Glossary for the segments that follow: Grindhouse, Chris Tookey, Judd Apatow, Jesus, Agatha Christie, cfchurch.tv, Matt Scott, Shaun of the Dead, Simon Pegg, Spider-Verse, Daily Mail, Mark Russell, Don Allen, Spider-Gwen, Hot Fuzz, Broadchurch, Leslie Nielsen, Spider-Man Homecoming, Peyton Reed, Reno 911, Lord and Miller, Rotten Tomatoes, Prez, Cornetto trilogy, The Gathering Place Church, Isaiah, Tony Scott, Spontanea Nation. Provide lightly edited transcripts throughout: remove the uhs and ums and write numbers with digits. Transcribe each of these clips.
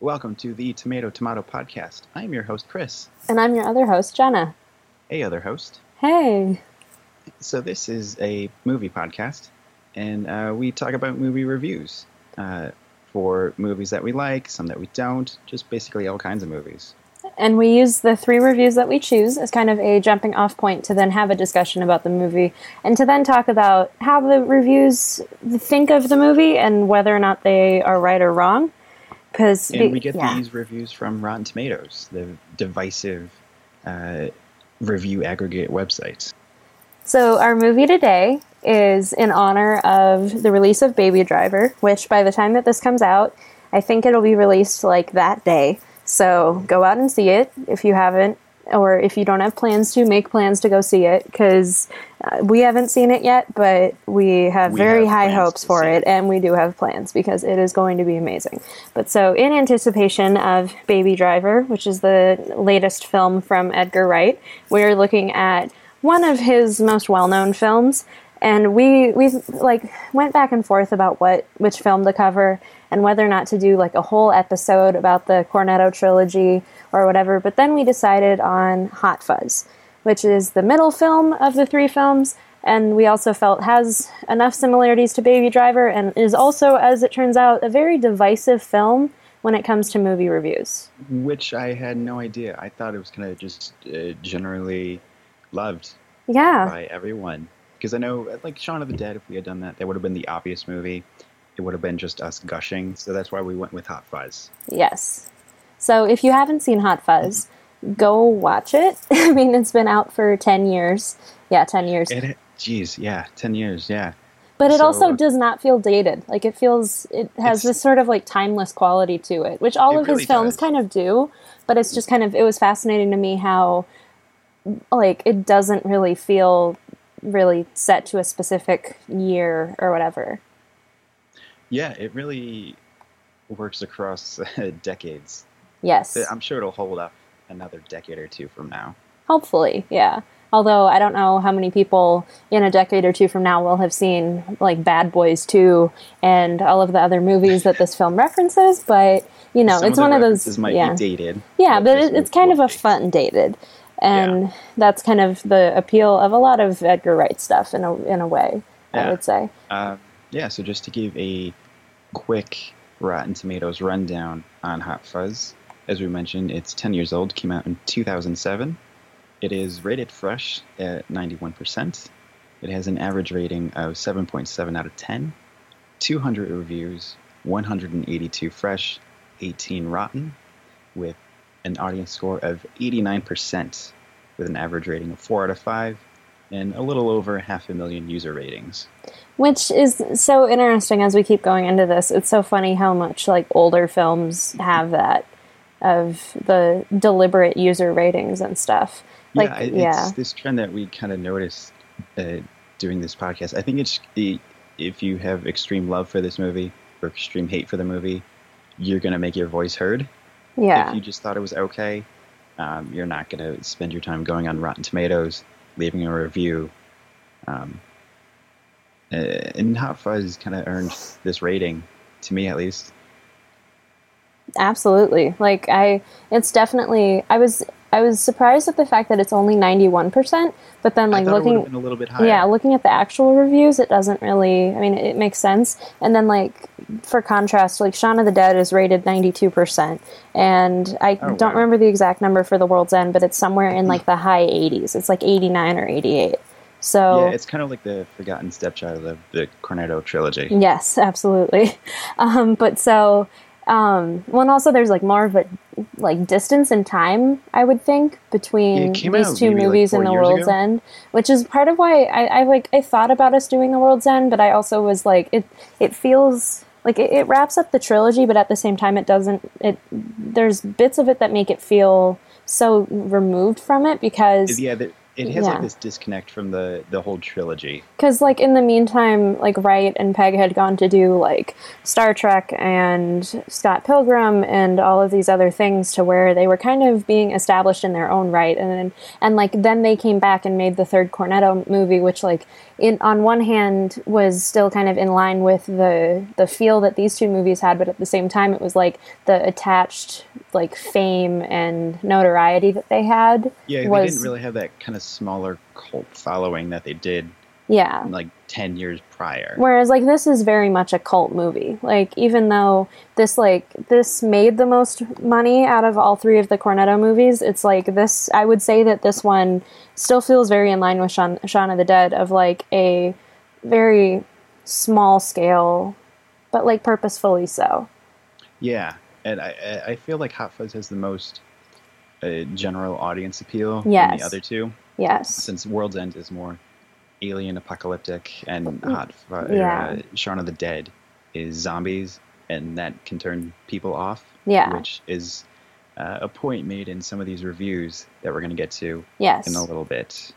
Welcome to the Tomato Tomato Podcast. I'm your host, Chris. And I'm your other host, Jenna. Hey, other host. Hey. So this is a movie podcast, and we talk about movie reviews for movies that we like, some that we don't, just basically all kinds of movies. And we use the three reviews that we choose as kind of a jumping off point to then have a discussion about the movie and to then talk about how the reviews think of the movie and whether or not they are right or wrong. And we get these reviews from Rotten Tomatoes, the divisive review aggregate website. So our movie today is in honor of the release of Baby Driver, which by the time that this comes out, I think it'll be released like that day. So go out and see it if you haven't, or if you don't have plans to, make plans to go see it, because we haven't seen it yet, but we have high hopes for it, and we do have plans, because it is going to be amazing. But so, in anticipation of Baby Driver, which is the latest film from Edgar Wright, we're looking at one of his most well-known films, and we went back and forth about which film to cover, and whether or not to do like a whole episode about the Cornetto trilogy or whatever. But then we decided on Hot Fuzz, which is the middle film of the three films, and we also felt has enough similarities to Baby Driver and is also, as it turns out, a very divisive film when it comes to movie reviews. Which I had no idea. I thought it was kind of just generally loved by everyone. Because I know, like Shaun of the Dead, if we had done that would have been the obvious movie. It would have been just us gushing, so that's why we went with Hot Fuzz. Yes. So if you haven't seen Hot Fuzz, go watch it. I mean, it's been out for 10 years. Yeah, 10 years. 10 years, yeah. But it also does not feel dated. Like, it has this sort of, like, timeless quality to it, which all of his films kind of do, but it's just kind of, it was fascinating to me how, like, it doesn't really feel really set to a specific year or whatever. Yeah, it really works across decades. Yes. I'm sure it'll hold up another decade or two from now. Hopefully, yeah. Although I don't know how many people in a decade or two from now will have seen like Bad Boys 2 and all of the other movies that this film references, but you know, it's one of those. Some of the references might be dated. Yeah, but it's kind of a fun dated. And that's kind of the appeal of a lot of Edgar Wright stuff in a way, I would say. Yeah, so just to give a quick Rotten Tomatoes rundown on Hot Fuzz, as we mentioned, it's 10 years old, came out in 2007. It is rated fresh at 91%. It has an average rating of 7.7 out of 10, 200 reviews, 182 fresh, 18 rotten, with an audience score of 89%, with an average rating of 4 out of 5, and a little over 500,000 user ratings. Which is so interesting as we keep going into this. It's so funny how much like older films have that of the deliberate user ratings and stuff. Like, it's this trend that we kind of noticed doing this podcast. I think if you have extreme love for this movie or extreme hate for the movie, you're going to make your voice heard. Yeah. If you just thought it was okay, you're not going to spend your time going on Rotten Tomatoes, leaving a review. And Hot Fuzz kind of earned this rating, to me at least. Absolutely. Like, I was surprised at the fact that it's only 91%, but then like looking a little bit higher. Yeah, looking at the actual reviews, it doesn't really, I mean, it makes sense. And then like for contrast, like Shaun of the Dead is rated 92%, and I don't remember the exact number for The World's End, but it's somewhere in like the high 80s. It's like 89 or 88. So yeah, it's kind of like the forgotten stepchild of the Cornetto trilogy. Yes, absolutely. And also there's like more of a like distance in time, I would think, between these two movies and The World's End, which is part of why I thought about us doing The World's End, but I also was like, it feels like it wraps up the trilogy, but at the same time, it doesn't. There's bits of it that make it feel so removed from it because it has like this disconnect from the whole trilogy. Because like in the meantime, like Wright and Pegg had gone to do like Star Trek and Scott Pilgrim and all of these other things to where they were kind of being established in their own right, and like then they came back and made the third Cornetto movie, which like on one hand was still kind of in line with the feel that these two movies had, but at the same time it was like the attached like fame and notoriety that they had. Yeah, they didn't really have that kind of smaller cult following that they did like 10 years prior. Whereas like this is very much a cult movie. Like even though this made the most money out of all three of the Cornetto movies, it's like this, I would say that this one still feels very in line with Shaun of the Dead, of like a very small scale but like purposefully so. Yeah, and I feel like Hot Fuzz has the most general audience appeal than the other two. Yes. Since World's End is more alien apocalyptic, and Shaun of the Dead is zombies, and that can turn people off. Yeah. Which is a point made in some of these reviews that we're going to get to in a little bit.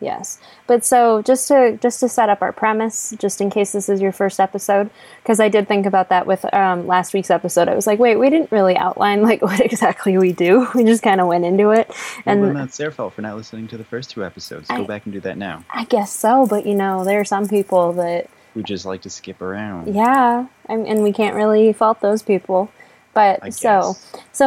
Yes. But so just to set up our premise, just in case this is your first episode, because I did think about that with last week's episode. I was like, wait, we didn't really outline like what exactly we do. We just kind of went into it. And well, that's their fault for not listening to the first two episodes. Go back and do that now. I guess so. But, you know, there are some people that... who just like to skip around. Yeah. And we can't really fault those people. But so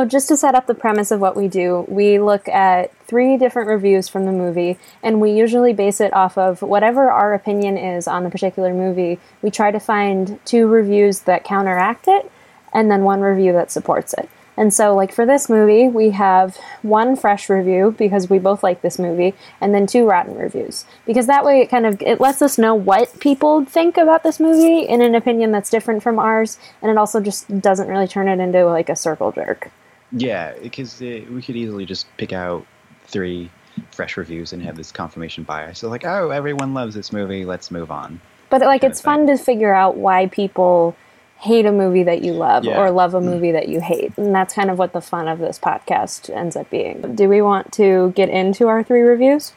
just to set up the premise of what we do, we look at three different reviews from the movie, and we usually base it off of whatever our opinion is on the particular movie. We try to find two reviews that counteract it, and then one review that supports it. And so, like, for this movie, we have one fresh review, because we both like this movie, and then two rotten reviews. Because that way it lets us know what people think about this movie in an opinion that's different from ours, and it also just doesn't really turn it into, like, a circle jerk. Yeah, because we could easily just pick out three fresh reviews and have this confirmation bias. So, like, oh, everyone loves this movie, let's move on. But, like, it's fun to figure out why people... hate a movie that you love or love a movie that you hate. And that's kind of what the fun of this podcast ends up being. Do we want to get into our three reviews?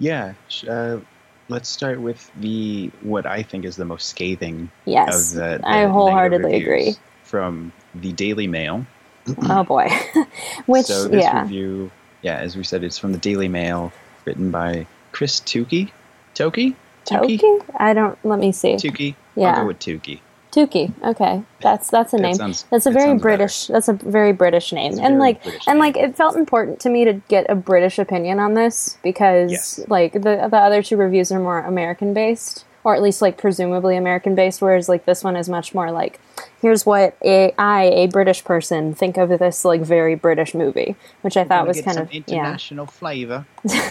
Yeah. Let's start with what I think is the most scathing of the I wholeheartedly agree. From the Daily Mail. Oh, boy. Which, so this review, as we said, it's from the Daily Mail, written by Chris Tookey. Tookey? Let me see. Tookey? Yeah. I'll go with Tookey. Tookey, okay, that's a name. That's a very British name, and like British and name. Like it felt important to me to get a British opinion on this because like the other two reviews are more American based, or at least like presumably American based, whereas like this one is much more like here's what a British person think of this like very British movie, which I thought was kind of international flavor.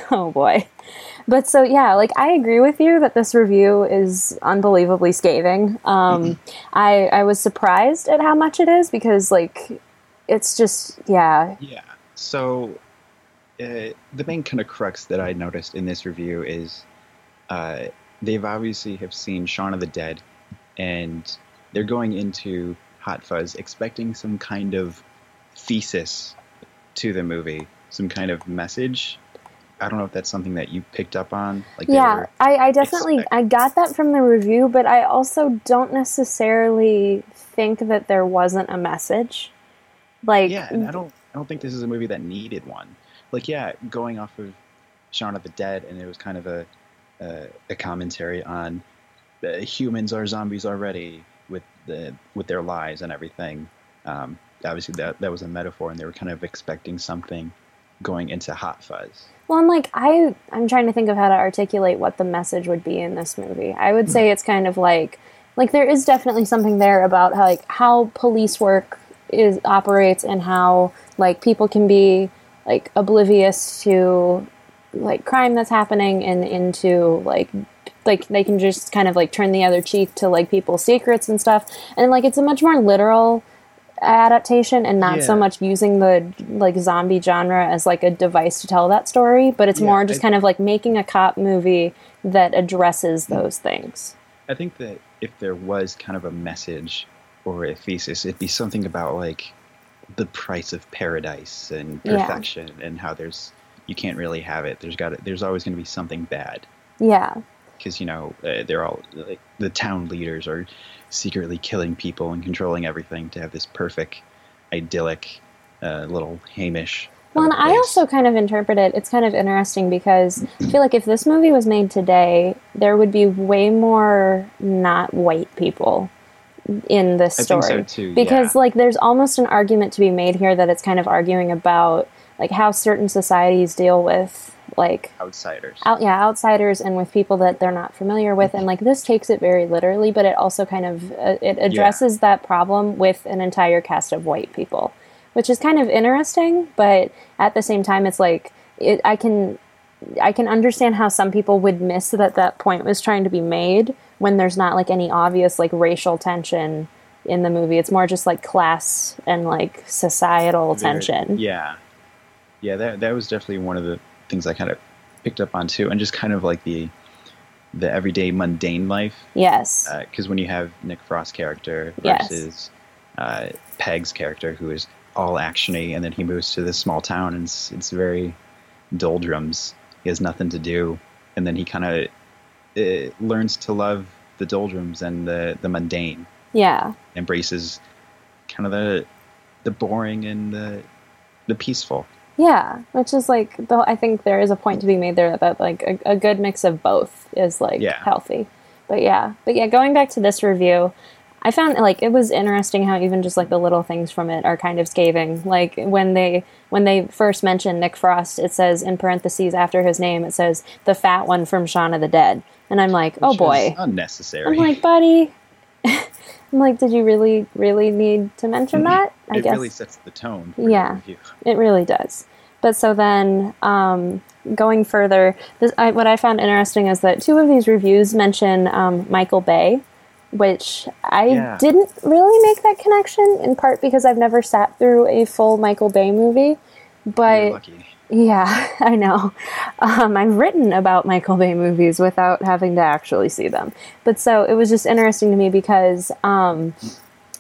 Oh boy. But so, like, I agree with you that this review is unbelievably scathing. I was surprised at how much it is because, like, it's just, Yeah. So the main kind of crux that I noticed in this review is they've obviously have seen Shaun of the Dead, and they're going into Hot Fuzz expecting some kind of thesis to the movie, some kind of message. I don't know if that's something that you picked up on. Like I definitely I got that from the review, but I also don't necessarily think that there wasn't a message. Like and I don't think this is a movie that needed one. Like going off of Shaun of the Dead, and it was kind of a commentary on humans are zombies already with their lies and everything. Obviously, that was a metaphor, and they were kind of expecting something going into Hot Fuzz. Well, I'm like, I'm trying to think of how to articulate what the message would be in this movie. I would say it's kind of like there is definitely something there about how, like, how police work operates and how, like, people can be, like, oblivious to, like, crime that's happening and into, like they can just kind of, like, turn the other cheek to, like, people's secrets and stuff. And, like, it's a much more literal adaptation and not so much using the like zombie genre as like a device to tell that story, but it's more just kind of like making a cop movie that addresses those things. I think that if there was kind of a message or a thesis, it'd be something about like the price of paradise and perfection and how there's you can't really have it. There's always going to be something bad. Yeah. Because, you know, they're all, like, the town leaders are secretly killing people and controlling everything to have this perfect, idyllic, little Hamish. Well, and I also kind of interpret it, it's kind of interesting because I feel like if this movie was made today, there would be way more not white people in this story. I think so too, because, yeah, like, there's almost an argument to be made here that it's kind of arguing about, like, how certain societies deal with, like, outsiders. Outsiders and with people that they're not familiar with. And, like, this takes it very literally, but it also kind of, it addresses that problem with an entire cast of white people. Which is kind of interesting, but at the same time, it's like, I can understand how some people would miss that point was trying to be made when there's not, like, any obvious, like, racial tension in the movie. It's more just, like, class and, like, societal tension. Yeah. Yeah, that was definitely one of the things I kind of picked up on, too, and just kind of, like, the everyday mundane life. Yes. Because when you have Nick Frost's character versus Peg's character, who is all actiony, and then he moves to this small town, and it's very doldrums. He has nothing to do, and then he kind of learns to love the doldrums and the mundane. Yeah, embraces kind of the boring and the peaceful. Yeah, which is like I think there is a point to be made there that like a good mix of both is like healthy. But going back to this review. I found, like, it was interesting how even just, like, the little things from it are kind of scathing. Like, when they first mention Nick Frost, it says, in parentheses after his name, it says, the fat one from Shaun of the Dead. And I'm like, oh, boy. Which is unnecessary. I'm like, buddy. I'm like, did you really, really need to mention that? I guess. It really sets the tone for your review. It really does. But so then, going further, what I found interesting is that two of these reviews mention Michael Bay, which I didn't really make that connection, in part because I've never sat through a full Michael Bay movie. But you're lucky. Yeah, I know. I've written about Michael Bay movies without having to actually see them. But so it was just interesting to me because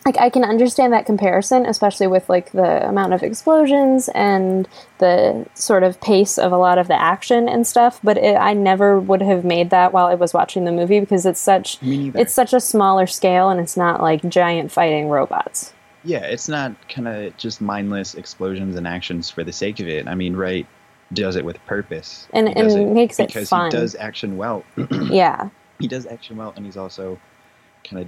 like, I can understand that comparison, especially with like the amount of explosions and the sort of pace of a lot of the action and stuff. But I never would have made that while I was watching the movie because it's such a smaller scale and it's not like giant fighting robots. Yeah, it's not kind of just mindless explosions and actions for the sake of it. I mean, Wright does it with purpose and it makes it fun because he does action well. Yeah, he does action well, and he's also kind of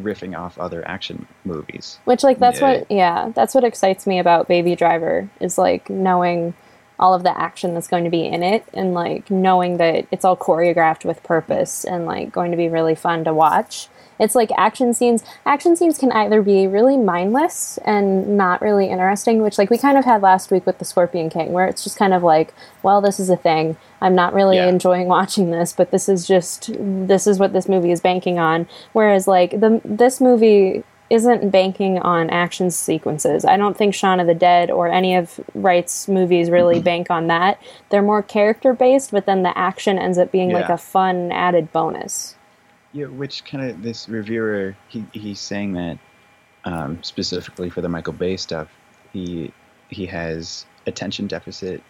riffing off other action movies, which like that's what excites me about Baby Driver is like knowing all of the action that's going to be in it and like knowing that it's all choreographed with purpose and like going to be really fun to watch. It's like action scenes can either be really mindless and not really interesting, which like we kind of had last week with the Scorpion King, where it's just kind of like, well, this is a thing. I'm not really enjoying watching this, but this is what this movie is banking on. Whereas like this movie isn't banking on action sequences. I don't think Shaun of the Dead or any of Wright's movies really bank on that. They're more character based, but then the action ends up being like a fun added bonus. Yeah, which kind of this reviewer, he's saying that specifically for the Michael Bay stuff, he has attention deficit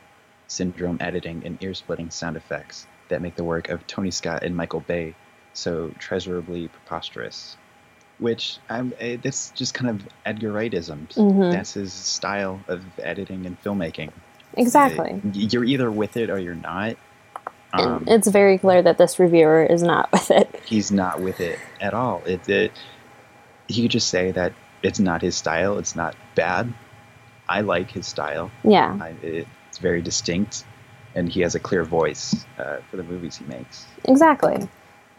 syndrome editing and ear-splitting sound effects that make the work of Tony Scott and Michael Bay so treasurably preposterous. Which that's just kind of Edgar Wrightisms. Mm-hmm. That's his style of editing and filmmaking. Exactly. You're either with it or you're not. And it's very clear that this reviewer is not with it. He's not with it at all. He could just say that it's not his style. It's not bad. I like his style. Yeah. It's very distinct, and he has a clear voice for the movies he makes. Exactly.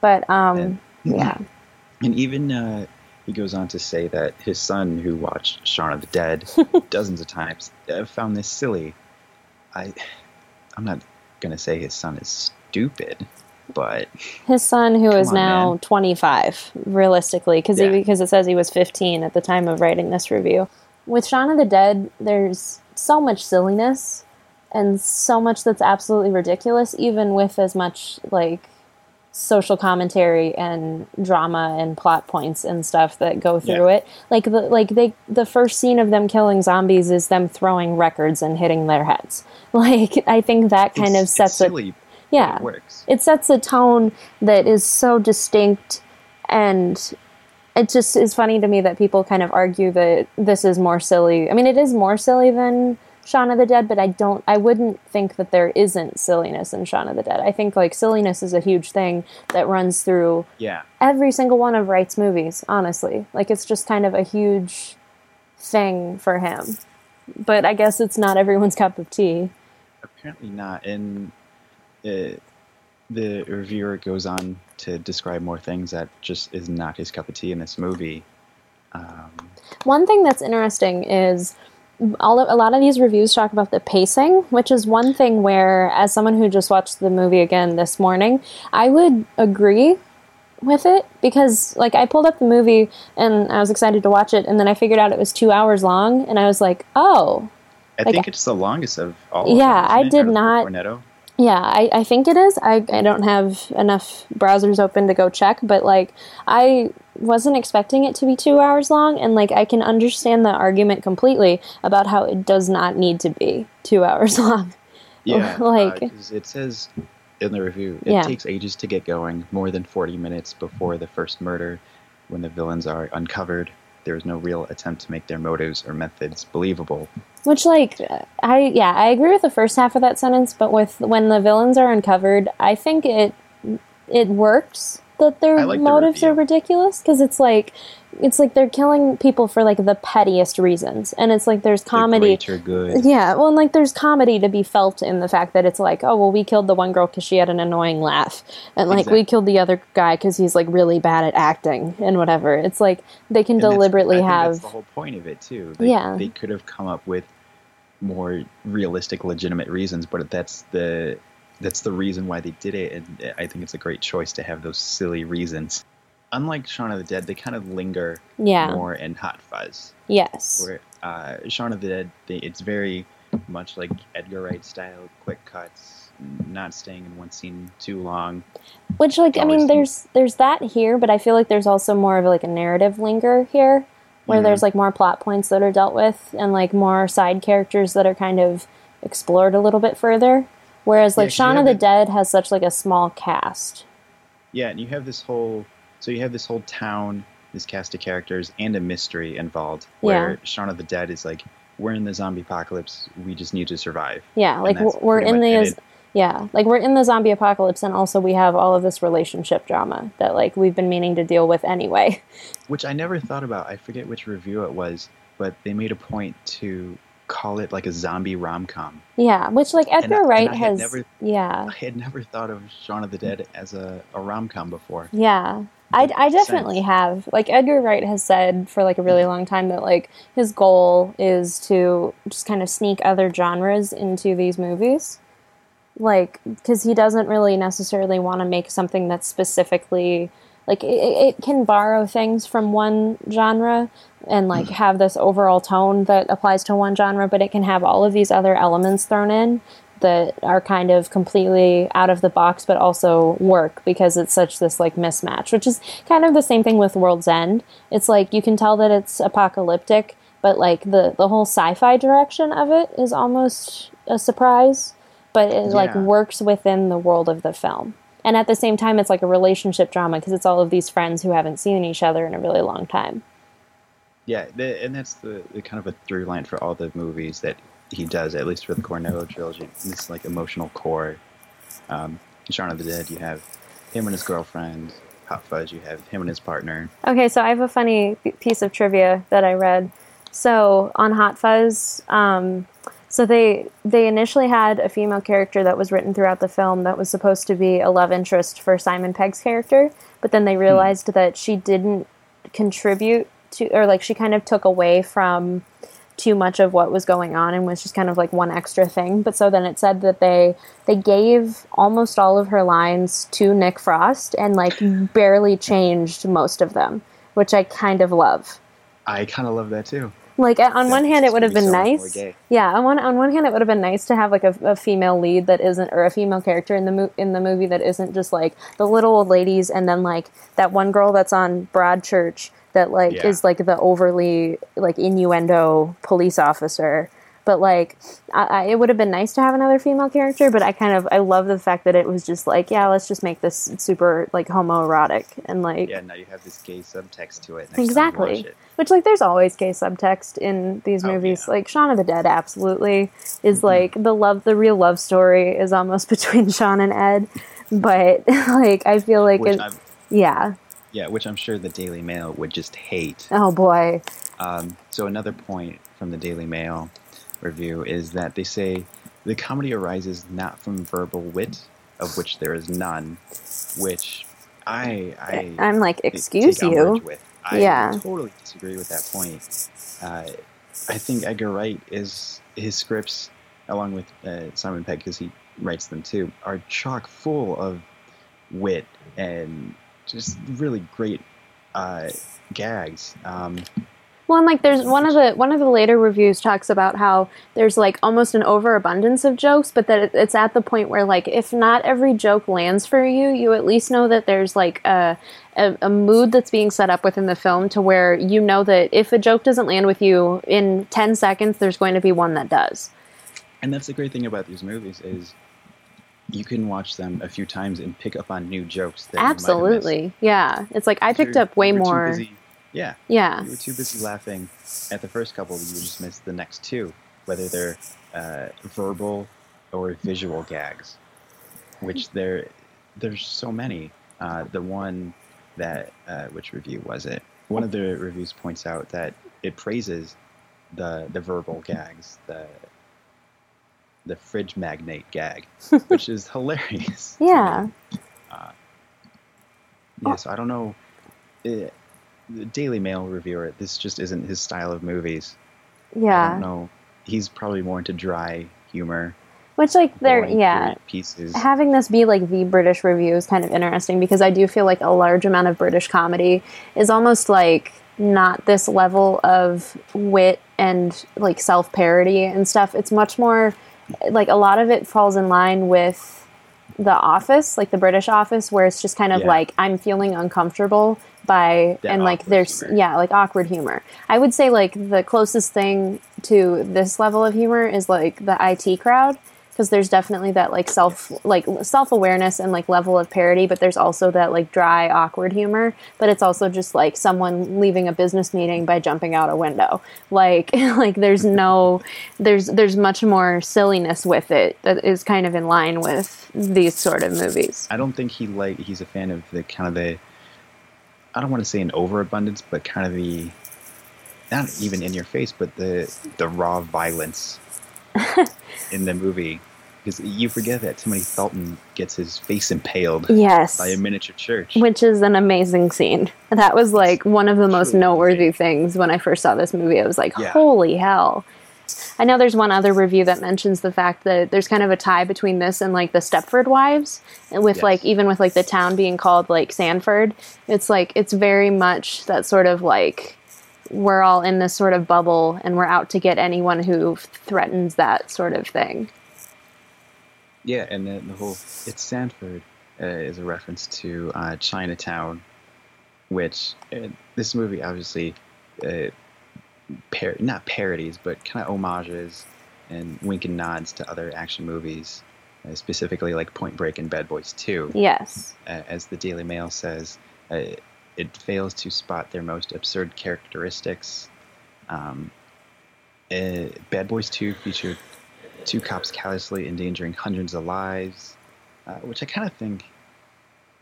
But, And even he goes on to say that his son, who watched Shaun of the Dead dozens of times, found this silly. I'm not going to say his son is stupid, but his son, who is now 25 realistically, because it says he was 15 at the time of writing this review. With Shaun of the Dead, there's so much silliness and so much that's absolutely ridiculous, even with as much like social commentary and drama and plot points and stuff that go through it. The first scene of them killing zombies is them throwing records and hitting their heads. I think that it works. It sets a tone that is so distinct, and it just is funny to me that people kind of argue that this is more silly. I mean, it is more silly than Shaun of the Dead, but I wouldn't think that there isn't silliness in Shaun of the Dead. I think silliness is a huge thing that runs through every single one of Wright's movies, honestly. It's just kind of a huge thing for him. But I guess it's not everyone's cup of tea. Apparently not. And the reviewer goes on to describe more things that just is not his cup of tea in this movie. One thing that's interesting is a lot of these reviews talk about the pacing, which is one thing where, as someone who just watched the movie again this morning, I would agree with it, because I pulled up the movie and I was excited to watch it, and then I figured out it was 2 hours long, and I was like, oh. I think it's the longest of all of them. I did not. Cornetto. Yeah, I think it is. I don't have enough browsers open to go check, but I wasn't expecting it to be 2 hours long, and I can understand the argument completely about how it does not need to be 2 hours long. Yeah, it says in the review, it takes ages to get going, more than 40 minutes before the first murder, when the villains are uncovered. There is no real attempt to make their motives or methods believable. Which, I agree with the first half of that sentence, but with when the villains are uncovered, I think it works that their motives are ridiculous, because it's like they're killing people for the pettiest reasons, and it's there's comedy. The greater good. Yeah, well, and there's comedy to be felt in the fact that it's oh, well, we killed the one girl because she had an annoying laugh, and exactly. We killed the other guy because he's really bad at acting and whatever. It's they can deliberately have. That's the whole point of it too. They could have come up with more realistic, legitimate reasons, but that's the reason why they did it, and I think it's a great choice to have those silly reasons. Unlike Shaun of the Dead, they kind of linger more in Hot Fuzz. Yes. Where Shaun of the Dead, it's very much like Edgar Wright style, quick cuts, not staying in one scene too long. Which, there's that here, but I feel there's also more of a narrative linger here, where there's more plot points that are dealt with, and more side characters that are kind of explored a little bit further. Whereas Shaun of the Dead has such a small cast. Yeah, and you have this whole town, this cast of characters, and a mystery involved. Where Shaun of the Dead is we're in the zombie apocalypse. We just need to survive. Yeah, we're in the zombie apocalypse, and also we have all of this relationship drama that we've been meaning to deal with anyway. Which I never thought about. I forget which review it was, but they made a point to call it a zombie rom-com. Yeah, which Edgar Wright has. I had never thought of Shaun of the Dead as a rom-com before. Yeah, I definitely have. Edgar Wright has said for a really long time that his goal is to just kind of sneak other genres into these movies, because he doesn't really necessarily want to make something that's specifically it can borrow things from one genre and have this overall tone that applies to one genre, but it can have all of these other elements thrown in that are kind of completely out of the box, but also work because it's such this mismatch, which is kind of the same thing with World's End. It's you can tell that it's apocalyptic, but the whole sci-fi direction of it is almost a surprise, but it works within the world of the film. And at the same time, it's a relationship drama because it's all of these friends who haven't seen each other in a really long time. Yeah, and that's the kind of a through line for all the movies that he does, at least for the Cornetto trilogy. It's emotional core. In Shaun of the Dead, you have him and his girlfriend. Hot Fuzz, you have him and his partner. Okay, so I have a funny piece of trivia that I read. So on Hot Fuzz, so they initially had a female character that was written throughout the film that was supposed to be a love interest for Simon Pegg's character, but then they realized that she didn't contribute to, or she kind of took away from too much of what was going on and was just kind of one extra thing. But so then it said that they gave almost all of her lines to Nick Frost and barely changed most of them, which I kind of love. I kind of love that too. Like, on one hand, it would have been nice. Yeah, on one hand, it would have been nice to have, like, a female lead that isn't, or a female character in the movie that isn't just, like, the little old ladies and then, like, that one girl that's on Broadchurch that, like, is, like, the overly, like, innuendo police officer. But, like, it would have been nice to have another female character, but I love the fact that it was just, like, yeah, let's just make this super, like, homoerotic and, like... Yeah, now you have this gay subtext to it. Exactly. Which, like, there's always gay subtext in these movies. Yeah. Like, Shaun of the Dead, absolutely, is, like, the real love story is almost between Shaun and Ed. But, like, I feel like it's... Yeah. Yeah, which I'm sure the Daily Mail would just hate. Oh, boy. So another point from the Daily Mail... review is that they say the comedy arises not from verbal wit, of which there is none, which I'm like, excuse you. I totally disagree with that point. I think Edgar Wright is his scripts, along with Simon Pegg, because he writes them too, are chock full of wit and just really great gags. Well, and, like, there's one of the later reviews talks about how there's, like, almost an overabundance of jokes, but that it's at the point where, like, if not every joke lands for you, you at least know that there's, like, a mood that's being set up within the film to where you know that if a joke doesn't land with you in 10 seconds, there's going to be one that does. And that's the great thing about these movies is you can watch them a few times and pick up on new jokes. That absolutely. You might've missed. Yeah. It's like I picked up way more... Too busy. Yeah. Yeah. You were too busy laughing at the first couple, you just missed the next two, whether they're verbal or visual gags, which there's so many. The one that, which review was it? One of the reviews points out that it praises the verbal gags, the fridge magnate gag, which is hilarious. Yeah. Yeah, so I don't know... The Daily Mail reviewer, this just isn't his style of movies. Yeah. I don't know. He's probably more into dry humor. Which, like, pieces. Having this be, like, the British review is kind of interesting because I do feel like a large amount of British comedy is almost, like, not this level of wit and, like, self-parody and stuff. It's much more, like, a lot of it falls in line with The Office, like, the British Office, where it's just kind of, like, I'm feeling uncomfortable by that, and like there's humor. Yeah, like awkward humor. I would say, like, the closest thing to this level of humor is, like, the IT Crowd, because there's definitely that, like, self-awareness and, like, level of parody, but there's also that, like, dry awkward humor, but it's also just, like, someone leaving a business meeting by jumping out a window, like there's much more silliness with it that is kind of in line with these sort of movies. I don't think he's a fan of the kind of the, I don't want to say an overabundance, but kind of the, not even in your face, but the raw violence in the movie. Because you forget that Timothy Felton gets his face impaled by a miniature church. Which is an amazing scene. That was, like, one of the most noteworthy things when I first saw this movie. I was like, holy hell. I know there's one other review that mentions the fact that there's kind of a tie between this and, like, the Stepford Wives, and with like, even with, like, the town being called, like, Sanford, it's like, it's very much that sort of, like, we're all in this sort of bubble and we're out to get anyone who threatens that sort of thing. Yeah, and the whole, it's Sanford is a reference to Chinatown, which this movie obviously... not parodies, but kind of homages and wink and nods to other action movies, specifically like Point Break and Bad Boys 2. Yes. As the Daily Mail says, it fails to spot their most absurd characteristics. Bad Boys 2 featured two cops callously endangering hundreds of lives, which I kind of think...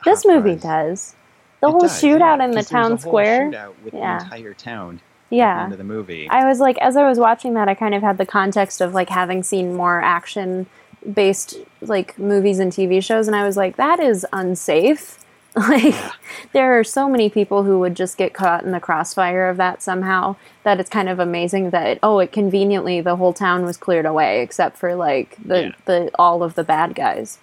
This movie does. The whole shootout in the town square. The whole shootout with the entire town. Yeah. At the end of the movie. I was like, as I was watching that, I kind of had the context of, like, having seen more action-based, like, movies and TV shows, and I was like, that is unsafe. Like, there are so many people who would just get caught in the crossfire of that somehow, that it's kind of amazing that, it conveniently, the whole town was cleared away, except for, like, all of the bad guys.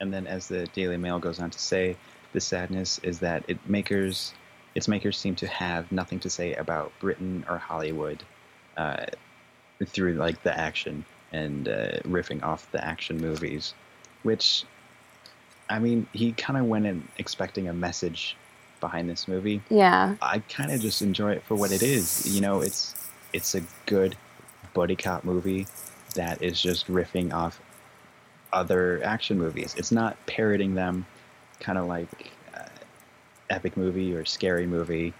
And then, as the Daily Mail goes on to say, the sadness is that it makers... Its makers seem to have nothing to say about Britain or Hollywood through like the action and riffing off the action movies, which, I mean, he kind of went in expecting a message behind this movie. Yeah. I kind of just enjoy it for what it is. You know, it's a good buddy cop movie that is just riffing off other action movies. It's not parroting them, kind of like epic movie or scary movie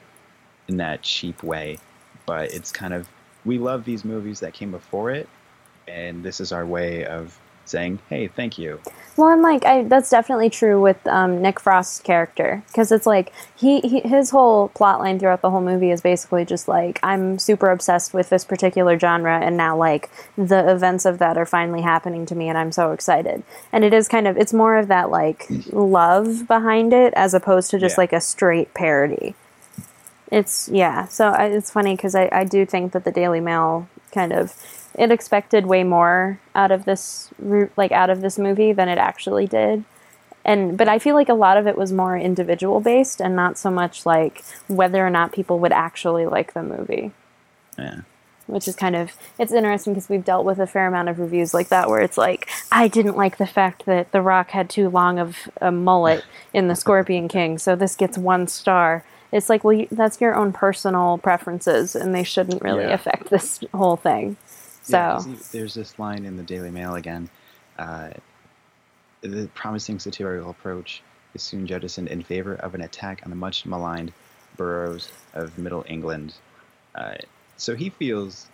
in that cheap way. But it's kind of, we love these movies that came before it, and this is our way of saying, hey, thank you. Well, and like, that's definitely true with Nick Frost's character, because it's like his whole plot line throughout the whole movie is basically just like, I'm super obsessed with this particular genre, and now like the events of that are finally happening to me, and I'm so excited. And it is kind of, it's more of that like love behind it as opposed to just like a straight parody. It's it's funny because I do think that the Daily Mail kind of, it expected way more out of this movie than it actually did. But I feel like a lot of it was more individual based and not so much like whether or not people would actually like the movie. Yeah. Which is kind of, it's interesting because we've dealt with a fair amount of reviews like that where it's like, I didn't like the fact that The Rock had too long of a mullet in The Scorpion King, so this gets 1 star. It's like, well, that's your own personal preferences and they shouldn't really affect this whole thing. So yeah, there's this line in the Daily Mail again. The promising satirical approach is soon jettisoned in favor of an attack on the much maligned boroughs of Middle England. So he feels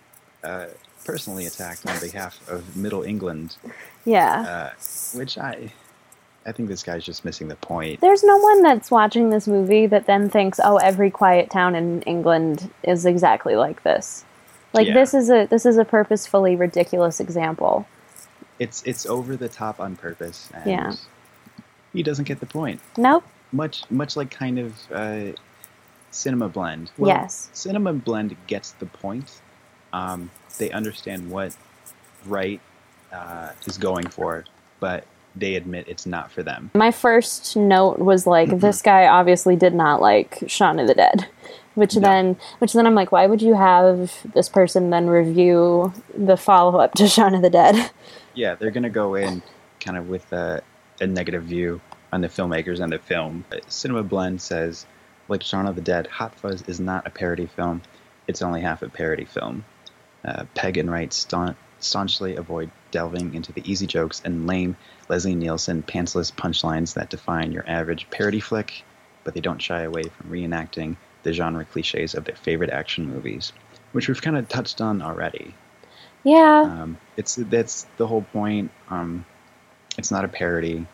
personally attacked on behalf of Middle England. Yeah. Which I think this guy's just missing the point. There's no one that's watching this movie that then thinks, oh, every quiet town in England is exactly like this. Like, this is a purposefully ridiculous example. It's over the top on purpose. And he doesn't get the point. Nope. Much like kind of Cinema Blend. Well, yes. Cinema Blend gets the point. They understand what Wright is going for, but they admit it's not for them. My first note was like, this guy obviously did not like Shaun of the Dead, which then I'm like, why would you have this person then review the follow-up to Shaun of the Dead? Yeah, they're going to go in kind of with a negative view on the filmmakers and the film. Cinema Blend says, like Shaun of the Dead, Hot Fuzz is not a parody film. It's only half a parody film. Pegg and Wright staunchly avoid delving into the easy jokes and lame Leslie Nielsen pantsless punchlines that define your average parody flick, but they don't shy away from reenacting the genre cliches of their favorite action movies, which we've kind of touched on already. Yeah. That's the whole point. It's not a parody.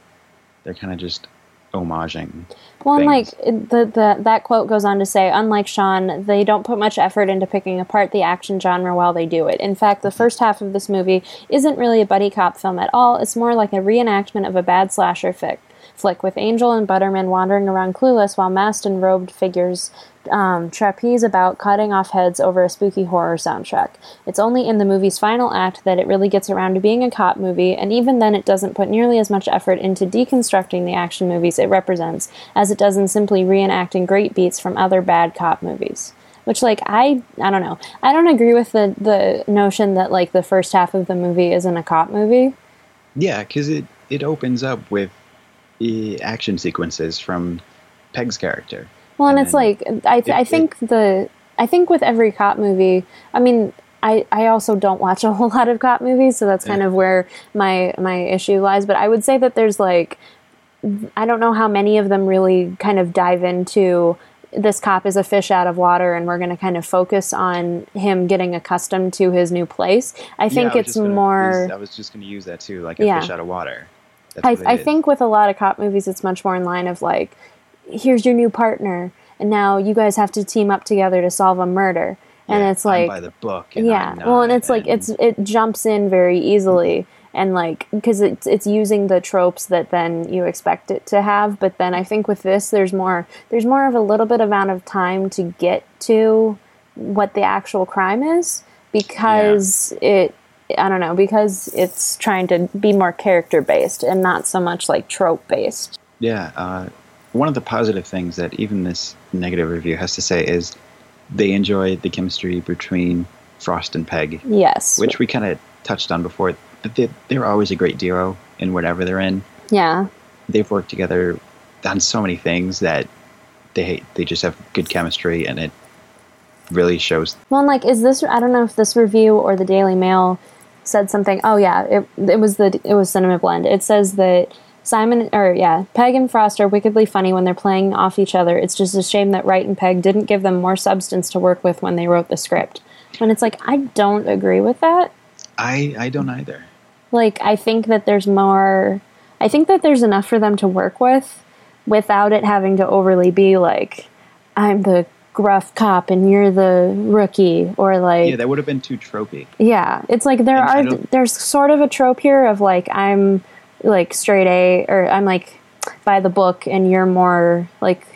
They're kind of just homaging. Well, and like that quote goes on to say, unlike Shaun, they don't put much effort into picking apart the action genre while they do it. In fact, the first half of this movie isn't really a buddy cop film at all. It's more like a reenactment of a bad slasher flick with Angel and Butterman wandering around clueless while masked and robed figures trapeze about, cutting off heads over a spooky horror soundtrack. It's only in the movie's final act that it really gets around to being a cop movie, and even then it doesn't put nearly as much effort into deconstructing the action movies it represents as it does in simply reenacting great beats from other bad cop movies. Which, like, I don't know. I don't agree with the notion that, like, the first half of the movie isn't a cop movie. Yeah, because it opens up with the action sequences from Pegg's character. Well, and it's like, I think with every cop movie, I mean, I also don't watch a whole lot of cop movies, so that's kind of where my issue lies. But I would say that there's like, I don't know how many of them really kind of dive into this cop is a fish out of water and we're going to kind of focus on him getting accustomed to his new place. I think I was just going to use that too, like a fish out of water. I think with a lot of cop movies, it's much more in line of like, here's your new partner, and now you guys have to team up together to solve a murder. And it's like, I'm by the book. It jumps in very easily, and like, because it's using the tropes that then you expect it to have. But then I think with this, there's more of a little bit amount of time to get to what the actual crime is, because because it's trying to be more character based and not so much like trope based. Yeah. one of the positive things that even this negative review has to say is they enjoy the chemistry between Frost and Pegg. Yes. Which we kind of touched on before. But they're always a great duo in whatever they're in. Yeah. They've worked together on so many things that they just have good chemistry, and it really shows. Well, and like, is this, I don't know if this review or the Daily Mail said something. Oh yeah, it was Cinema Blend. It says that Pegg and Frost are wickedly funny when they're playing off each other. It's just a shame that Wright and Pegg didn't give them more substance to work with when they wrote the script. And it's like, I don't agree with that. I don't either. Like, I think that there's more, I think that there's enough for them to work with without it having to overly be like, I'm the gruff cop and you're the rookie, or like, yeah, that would have been too tropey. Yeah, it's like there's sort of a trope here of like, I'm like straight A, or I'm like by the book, and you're more like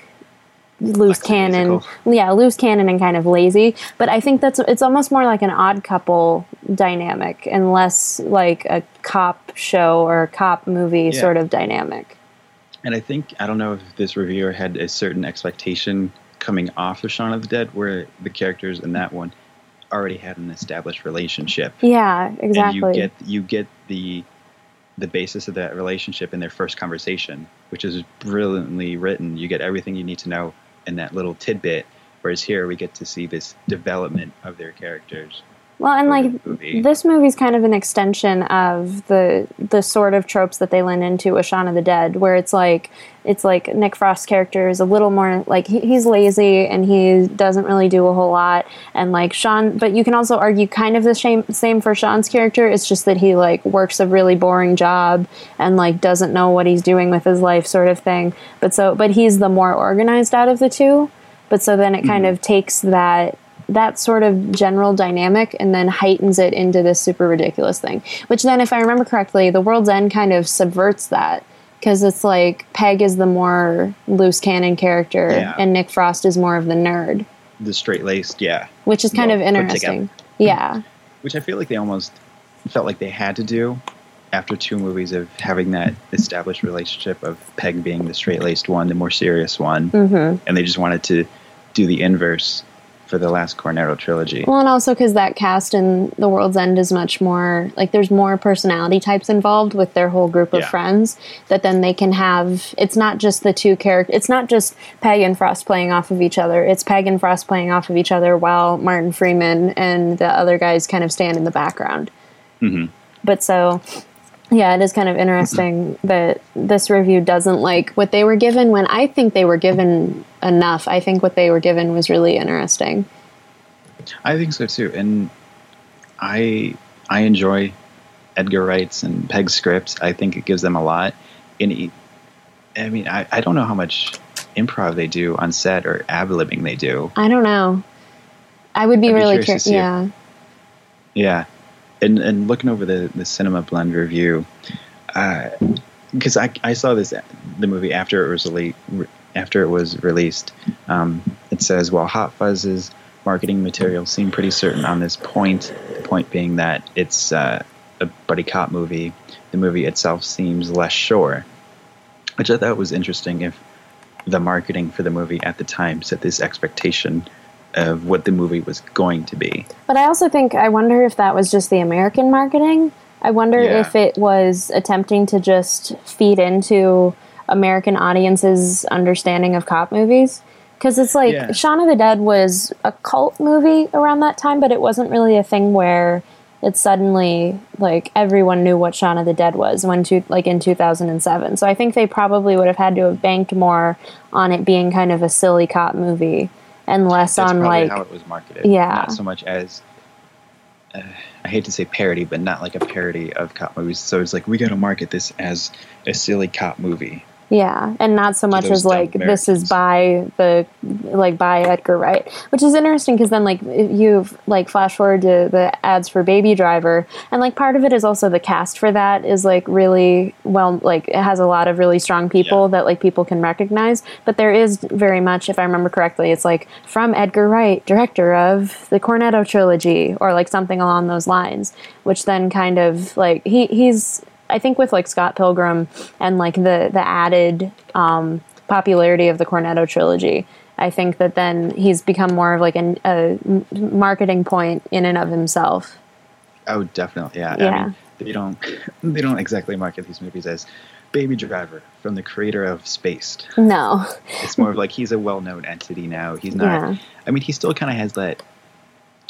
loose cannon. Yeah, loose cannon and kind of lazy. But I think it's almost more like an Odd Couple dynamic and less like a cop show or a cop movie sort of dynamic. And I think, I don't know if this reviewer had a certain expectation coming off of Shaun of the Dead, where the characters in that one already had an established relationship. Yeah, exactly. And you get the basis of that relationship in their first conversation, which is brilliantly written. You get everything you need to know in that little tidbit, whereas here we get to see this development of their characters. Well, and like, this movie's kind of an extension of the sort of tropes that they lend into with Shaun of the Dead, where it's like Nick Frost's character is a little more like, he's lazy and he doesn't really do a whole lot, and like Shaun, but you can also argue kind of the same for Shaun's character. It's just that he like works a really boring job and like doesn't know what he's doing with his life, sort of thing. But he's the more organized out of the two. But so then it kind of takes that sort of general dynamic and then heightens it into this super ridiculous thing, which then, if I remember correctly, The World's End kind of subverts that, because it's like Peg is the more loose cannon character and Nick Frost is more of the nerd. The straight-laced, which is kind of interesting. Yeah. Which I feel like they almost felt like they had to do after two movies of having that established relationship of Peg being the straight-laced one, the more serious one, and they just wanted to do the inverse for the last Cornetto trilogy. Well, and also because that cast in The World's End is much more, like, there's more personality types involved with their whole group of friends, that then they can have, it's not just the two characters, it's not just Peg and Frost playing off of each other, it's Peg and Frost playing off of each other while Martin Freeman and the other guys kind of stand in the background. Mm-hmm. But so, yeah, it is kind of interesting that this review doesn't like what they were given, when I think they were given enough. I think what they were given was really interesting. I think so too. And I enjoy Edgar Wright's and Pegg's scripts. I think it gives them a lot. And I mean, I don't know how much improv they do on set or ad-libbing they do. I don't know. I would be really curious. Yeah. Yeah. And looking over the Cinema Blend review, because I saw the movie after it was released. It says, while Hot Fuzz's marketing materials seem pretty certain on this point, the point being that it's a buddy cop movie, the movie itself seems less sure, which I thought was interesting. If the marketing for the movie at the time set this expectation of what the movie was going to be. But I also think, I wonder if that was just the American marketing. I wonder if it was attempting to just feed into American audiences' understanding of cop movies. Because it's like, Shaun of the Dead was a cult movie around that time, but it wasn't really a thing where it suddenly, like, everyone knew what Shaun of the Dead was in 2007. So I think they probably would have had to have banked more on it being kind of a silly cop movie. And less on, like, how it was marketed. Yeah. Not so much as, I hate to say parody, but not like a parody of cop movies. So it's like, we got to market this as a silly cop movie. Yeah. And not so much as like, Americans. This is by Edgar Wright, which is interesting, because then like you've like flash forward to the ads for Baby Driver. And like part of it is also the cast for that is like really well, like it has a lot of really strong people that like people can recognize. But there is very much, if I remember correctly, it's like from Edgar Wright, director of the Cornetto trilogy, or like something along those lines, which then kind of like he's, I think with like Scott Pilgrim and like the added popularity of the Cornetto trilogy. I think that then he's become more of like a marketing point in and of himself. Oh, definitely. Yeah. Yeah. I mean, they don't exactly market these movies as Baby Driver from the creator of Spaced. No. It's more of like he's a well-known entity now. He's not. Yeah. I mean, he still kind of has that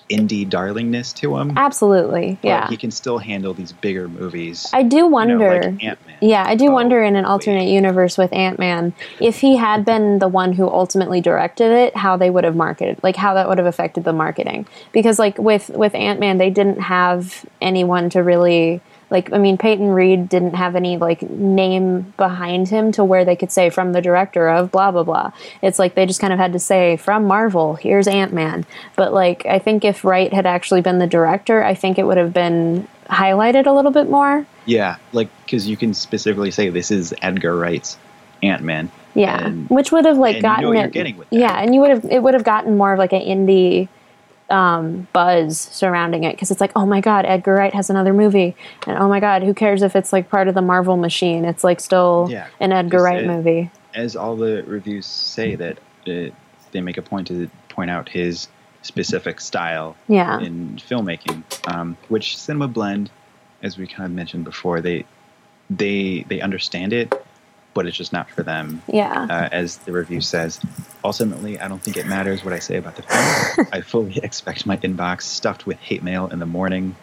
indie darlingness to him. Absolutely. Yeah. He can still handle these bigger movies. I do wonder. Like Ant-Man. Yeah, I do wonder in an alternate universe with Ant-Man, if he had been the one who ultimately directed it, how they would have marketed, like how that would have affected the marketing. Because like with Ant-Man, they didn't have anyone to really, like, I mean, Peyton Reed didn't have any, like, name behind him to where they could say, from the director of blah, blah, blah. It's like they just kind of had to say, from Marvel, here's Ant-Man. But, like, I think if Wright had actually been the director, I think it would have been highlighted a little bit more. Yeah, like, because you can specifically say, this is Edgar Wright's Ant-Man. Yeah, and, which would have, like, gotten, you know what you're getting with that. Yeah, and it would have gotten more of, like, an indie buzz surrounding it, because it's like, oh my god, Edgar Wright has another movie, and oh my god, who cares if it's like part of the Marvel machine? It's like still an Edgar Wright movie. As all the reviews say, that they make a point to point out his specific style in filmmaking, which Cinema Blend, as we kind of mentioned before, they understand it, but it's just not for them. Yeah. As the review says, ultimately, I don't think it matters what I say about the film. I fully expect my inbox stuffed with hate mail in the morning.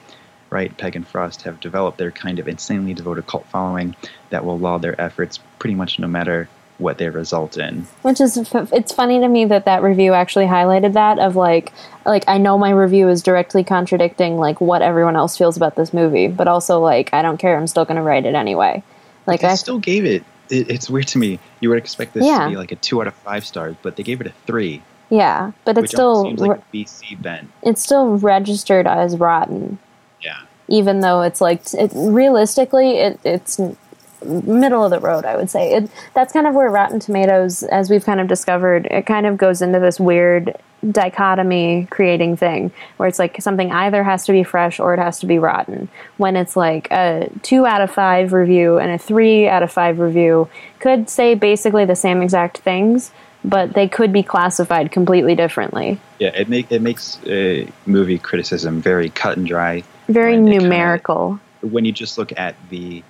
Right? Pegg and Frost have developed their kind of insanely devoted cult following that will laud their efforts pretty much no matter what they result in. Which is, it's funny to me that review actually highlighted that, of like I know my review is directly contradicting like what everyone else feels about this movie, but also like I don't care, I'm still going to write it anyway. Like I still gave it. It's weird to me. You would expect this to be like a 2 out of 5 stars, but they gave it a 3. Yeah, but it's still seems like a BC bent. It's still registered as rotten. Yeah. Even though it's like, realistically, it's middle of the road, I would say. That's kind of where Rotten Tomatoes, as we've kind of discovered, it kind of goes into this weird dichotomy creating thing where it's like something either has to be fresh or it has to be rotten. When it's like a 2 out of 5 review and a 3 out of 5 review could say basically the same exact things, but they could be classified completely differently. Yeah, it makes movie criticism very cut and dry, very numerical. When you just look at the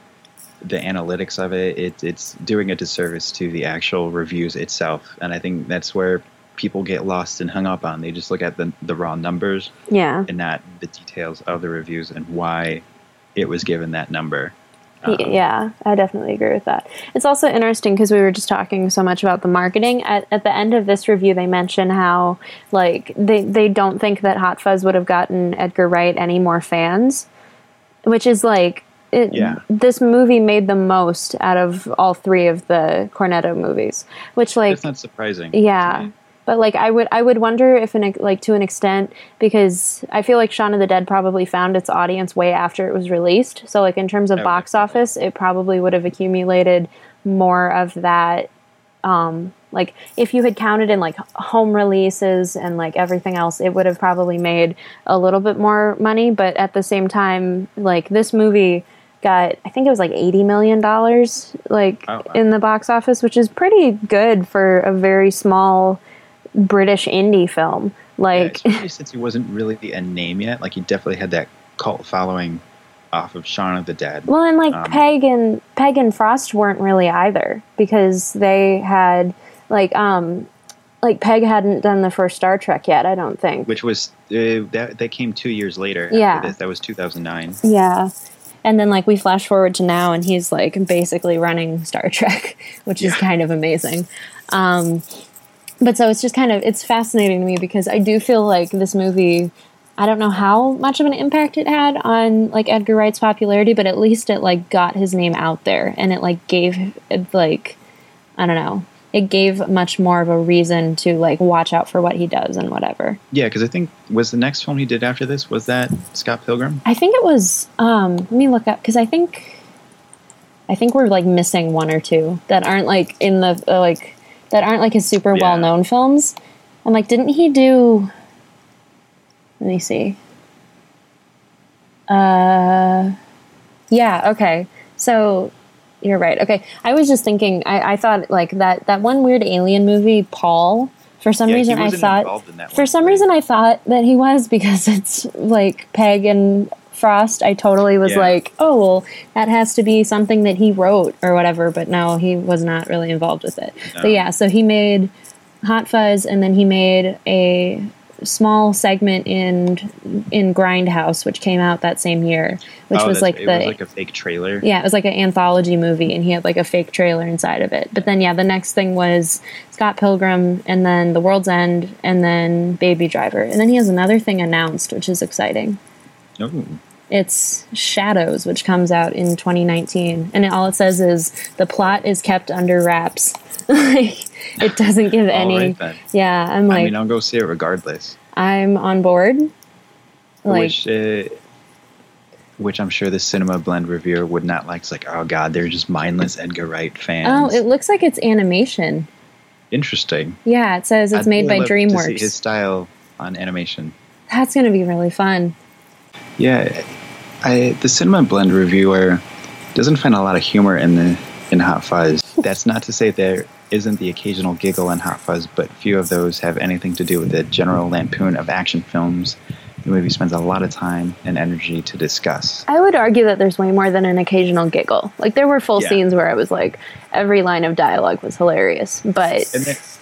analytics of it, it's doing a disservice to the actual reviews itself, and I think that's where people get lost and hung up on. They just look at the raw numbers and not the details of the reviews and why it was given that number. Yeah, I definitely agree with that. It's also interesting because we were just talking so much about the marketing. At the end of this review, they mention how like they don't think that Hot Fuzz would have gotten Edgar Wright any more fans, which is like, this movie made the most out of all 3 of the Cornetto movies, which like that's not surprising. Yeah. But like I would wonder if to an extent, because I feel like Shaun of the Dead probably found its audience way after it was released. So like in terms of box office, it probably would have accumulated more of that. Like if you had counted in like home releases and like everything else, it would have probably made a little bit more money. But at the same time, like this movie got, I think it was like $80 million in the box office, which is pretty good for a very small British indie film, like since he wasn't really a name yet. Like he definitely had that cult following off of Shaun of the Dead. Well, and like Pegg and Frost weren't really either, because they had like Pegg hadn't done the first Star Trek yet, I don't think, which was that came 2 years later. Yeah, after this. That was 2009. Yeah. And then, like, we flash forward to now, and he's, like, basically running Star Trek, which is kind of amazing. But so it's just kind of, it's fascinating to me, because I do feel like this movie, I don't know how much of an impact it had on, like, Edgar Wright's popularity, but at least it, like, got his name out there. And it, like, gave, like, I don't know, it gave much more of a reason to, like, watch out for what he does and whatever. Yeah, because I think, was the next film he did after this, was that Scott Pilgrim? I think it was, let me look up, because I think we're, like, missing one or two that aren't, like, in the, like, that aren't like his super well-known films. I'm like, didn't he do? Let me see. Okay. So You're right. Okay. I was just thinking, I thought like that one weird alien movie, Paul, for some reason I thought that he was, because it's like Pegg and Frost. I totally was like, oh, well, that has to be something that he wrote or whatever. But no, he was not really involved with it. No. But yeah, so he made Hot Fuzz, and then he made a small segment in Grindhouse, which came out that same year, which was like a fake trailer. Yeah, it was like an anthology movie, and he had like a fake trailer inside of it. But then the next thing was Scott Pilgrim, and then The World's End, and then Baby Driver, and then he has another thing announced, which is exciting. Ooh. It's Shadows, which comes out in 2019, and all it says is the plot is kept under wraps. Like, it doesn't give any. Right, then. Yeah, I'm like. I mean, I'll go see it regardless. I'm on board. Like, which I'm sure the Cinema Blend reviewer would not like. It's like, oh god, they're just mindless Edgar Wright fans. Oh, it looks like it's animation. Interesting. Yeah, it says it's made by DreamWorks. To see his style on animation. That's going to be really fun. Yeah, the Cinema Blend reviewer doesn't find a lot of humor in Hot Fuzz. That's not to say there isn't the occasional giggle in Hot Fuzz, but few of those have anything to do with the general lampoon of action films the movie spends a lot of time and energy to discuss. I would argue that there's way more than an occasional giggle. Like, there were full scenes where I was like, every line of dialogue was hilarious, but...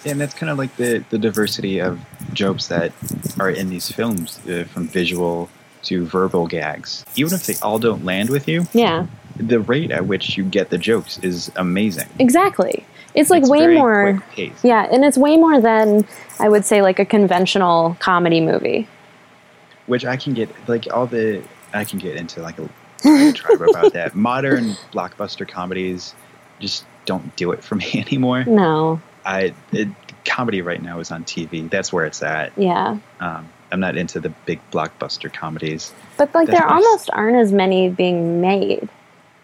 And that's kind of like the diversity of jokes that are in these films, from visual to verbal gags. Even if they all don't land with you... Yeah. The rate at which you get the jokes is amazing. Exactly. It's way more quick pace. Yeah, and it's way more than I would say like a conventional comedy movie. Which I can get into like a tribe about that. Modern blockbuster comedies just don't do it for me anymore. No. Comedy right now is on TV. That's where it's at. Yeah. I'm not into the big blockbuster comedies. But like there almost aren't as many being made.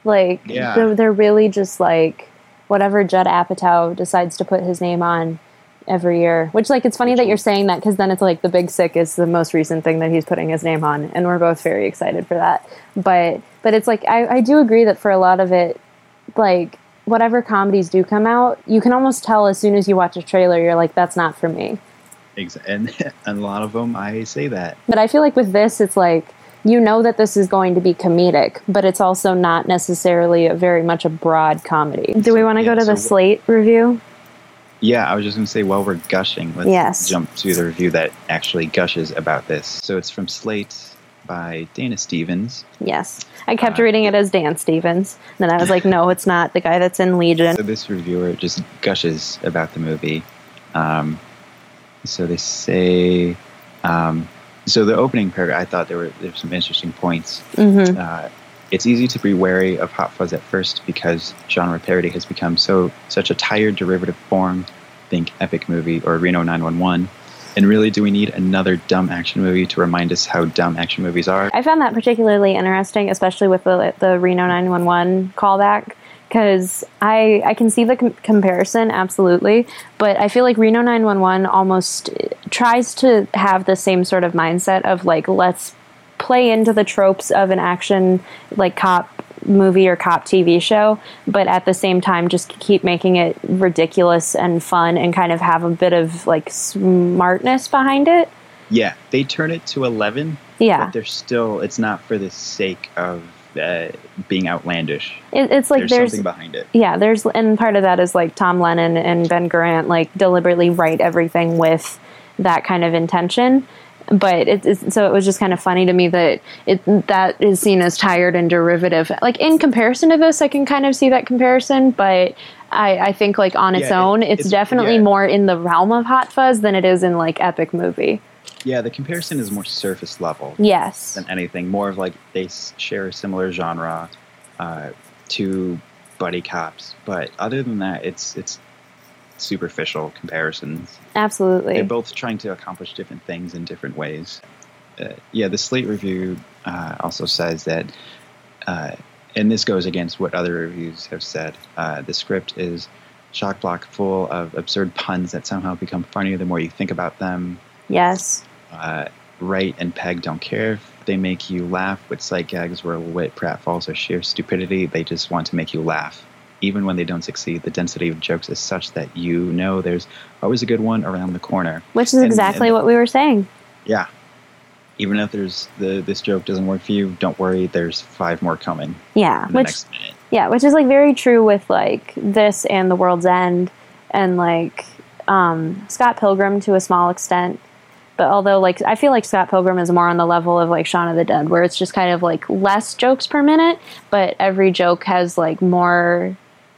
Like, they're really just, like, whatever Judd Apatow decides to put his name on every year. Which, like, it's funny that you're saying that, because then it's, like, The Big Sick is the most recent thing that he's putting his name on, and we're both very excited for that. But it's, like, I do agree that for a lot of it, like, whatever comedies do come out, you can almost tell as soon as you watch a trailer, you're like, that's not for me. And a lot of them, I say that. But I feel like with this, it's, like... You know that this is going to be comedic, but it's also not necessarily very much a broad comedy. Do we want to go to the Slate review? Yeah, I was just going to say, while we're gushing, let's jump to the review that actually gushes about this. So it's from Slate by Dana Stevens. Yes. I kept reading it as Dan Stevens. Then I was like, no, it's not. The guy that's in Legion. So this reviewer just gushes about the movie. So they say... So the opening paragraph, I thought there were some interesting points. Mm-hmm. It's easy to be wary of Hot Fuzz at first because genre parody has become such a tired derivative form. Think epic movie or Reno 911. And really, do we need another dumb action movie to remind us how dumb action movies are? I found that particularly interesting, especially with the Reno 911 callback. Because I can see the comparison, absolutely, but I feel like Reno 911 almost tries to have the same sort of mindset of, like, let's play into the tropes of an action, like, cop movie or cop TV show, but at the same time just keep making it ridiculous and fun and kind of have a bit of, like, smartness behind it. Yeah, they turn it to 11, but they're still, it's not for the sake of... being outlandish. It's like there's something behind it. Yeah, and part of that is like Tom Lennon and Ben Grant like deliberately write everything with that kind of intention. But it was just kind of funny to me that that is seen as tired and derivative. Like in comparison to this, I can kind of see that comparison, but I think like on its own, it's definitely more in the realm of Hot Fuzz than it is in like epic movie. Yeah, the comparison is more surface level. Yes. Than anything. More of like they share a similar genre to buddy cops. But other than that, it's superficial comparisons. Absolutely. They're both trying to accomplish different things in different ways. The Slate review also says that, and this goes against what other reviews have said, the script is chock block full of absurd puns that somehow become funnier the more you think about them. Yes. Wright and Peg don't care if they make you laugh with sight gags where wit pratfalls or sheer stupidity. They just want to make you laugh. even when they don't succeed, the density of jokes is such that you know there's always a good one around the corner. Which is exactly what we were saying. Yeah. Even if there's this joke doesn't work for you, don't worry, there's five more coming. Yeah. Next minute. Yeah, which is like very true with like this and The World's End and like Scott Pilgrim to a small extent. But although like I feel like Scott Pilgrim is more on the level of like Shaun of the Dead, where it's just kind of like less jokes per minute, but every joke has like more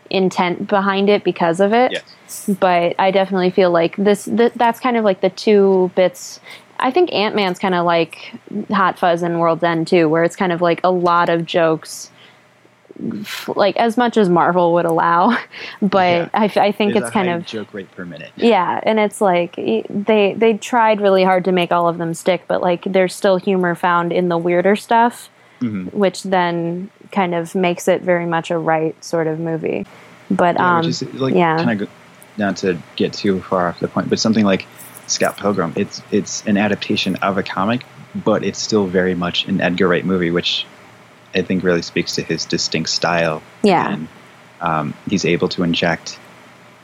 intent behind it because of it. Yes. But I definitely feel like that's kind of like the two bits. I think Ant-Man's kind of like Hot Fuzz and World's End too, where it's kind of like a lot of jokes, like as much as Marvel would allow. But yeah. I think it's kind of joke rate per minute. Yeah, and it's like they tried really hard to make all of them stick, but like there's still humor found in the weirder stuff, mm-hmm. which then kind of makes it very much a right sort of movie. But yeah, kind of not to get too far off the point, but something like Scott Pilgrim, it's an adaptation of a comic, but it's still very much an Edgar Wright movie, which I think really speaks to his distinct style. Yeah. And he's able to inject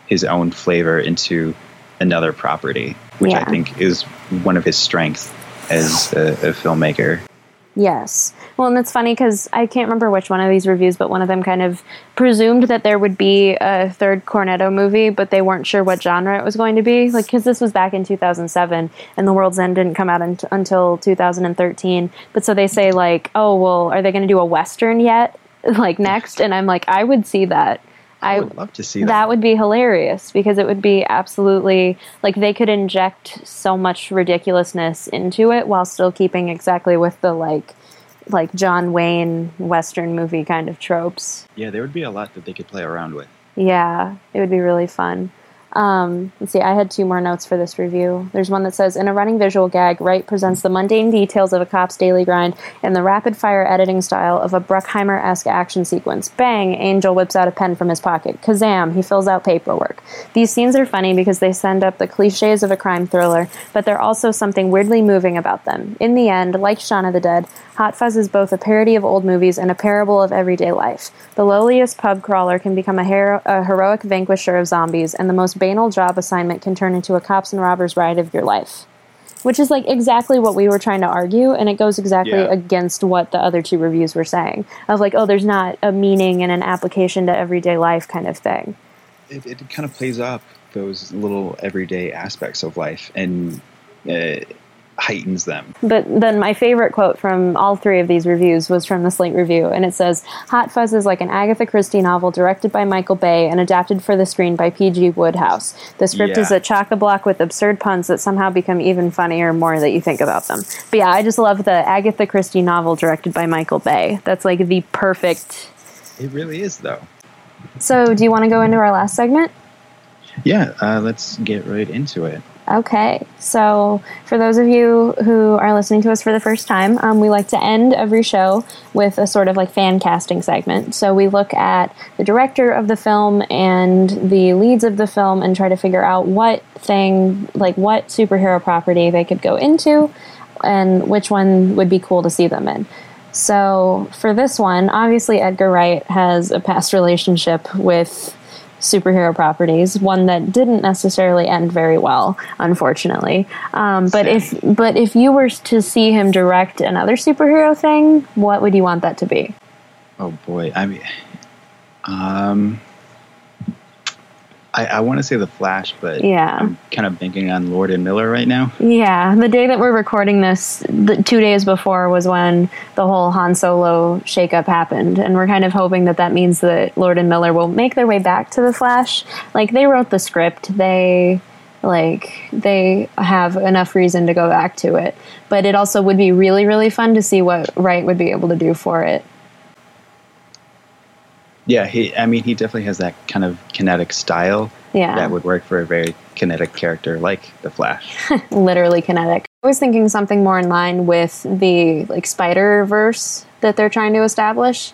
his own flavor into another property, which I think is one of his strengths as a filmmaker. Yes. Well, and it's funny because I can't remember which one of these reviews, but one of them kind of presumed that there would be a third Cornetto movie, but they weren't sure what genre it was going to be. Like, because this was back in 2007, and The World's End didn't come out until 2013. But so they say, like, oh, well, are they going to do a Western yet? Like, next? And I'm like, I would see that. I would love to see that. That would be hilarious, because it would be absolutely, like, they could inject so much ridiculousness into it while still keeping exactly with the, like John Wayne Western movie kind of tropes. Yeah, there would be a lot that they could play around with. Yeah, it would be really fun. Let's see, I had two more notes for this review. There's one that says, in a running visual gag, Wright presents the mundane details of a cop's daily grind and the rapid-fire editing style of a Bruckheimer-esque action sequence. Bang! Angel whips out a pen from his pocket. Kazam! He fills out paperwork. These scenes are funny because they send up the cliches of a crime thriller, but they're also something weirdly moving about them. In the end, like Shaun of the Dead, Hot Fuzz is both a parody of old movies and a parable of everyday life. The lowliest pub crawler can become a heroic vanquisher of zombies, and the most banal job assignment can turn into a cops and robbers ride of your life. Which is like exactly what we were trying to argue, and it goes exactly against what the other two reviews were saying. Of like, oh, there's not a meaning and an application to everyday life kind of thing. It kind of plays up those little everyday aspects of life and heightens them. But then my favorite quote from all three of these reviews was from the Slate review, and it says, Hot Fuzz is like an Agatha Christie novel directed by Michael Bay and adapted for the screen by P.G. Woodhouse. The script is a chock-a-block with absurd puns that somehow become even funnier more that you think about them. But yeah, I just love the Agatha Christie novel directed by Michael Bay. That's like the perfect... It really is, though. So, do you want to go into our last segment? Yeah, let's get right into it. Okay, so for those of you who are listening to us for the first time, we like to end every show with a sort of like fan casting segment. So we look at the director of the film and the leads of the film and try to figure out what thing, like what superhero property they could go into and which one would be cool to see them in. So for this one, obviously Edgar Wright has a past relationship with superhero properties, one that didn't necessarily end very well, unfortunately. But if you were to see him direct another superhero thing, what would you want that to be? Oh boy, I mean, I want to say The Flash, but I'm kind of banking on Lord and Miller right now. Yeah, the day that we're recording this, 2 days before was when the whole Han Solo shakeup happened, and we're kind of hoping that means that Lord and Miller will make their way back to The Flash. Like, they wrote the script, they have enough reason to go back to it, but it also would be really, really fun to see what Wright would be able to do for it. Yeah, he definitely has that kind of kinetic style that would work for a very kinetic character like The Flash. Literally kinetic. I was thinking something more in line with the like Spider-Verse that they're trying to establish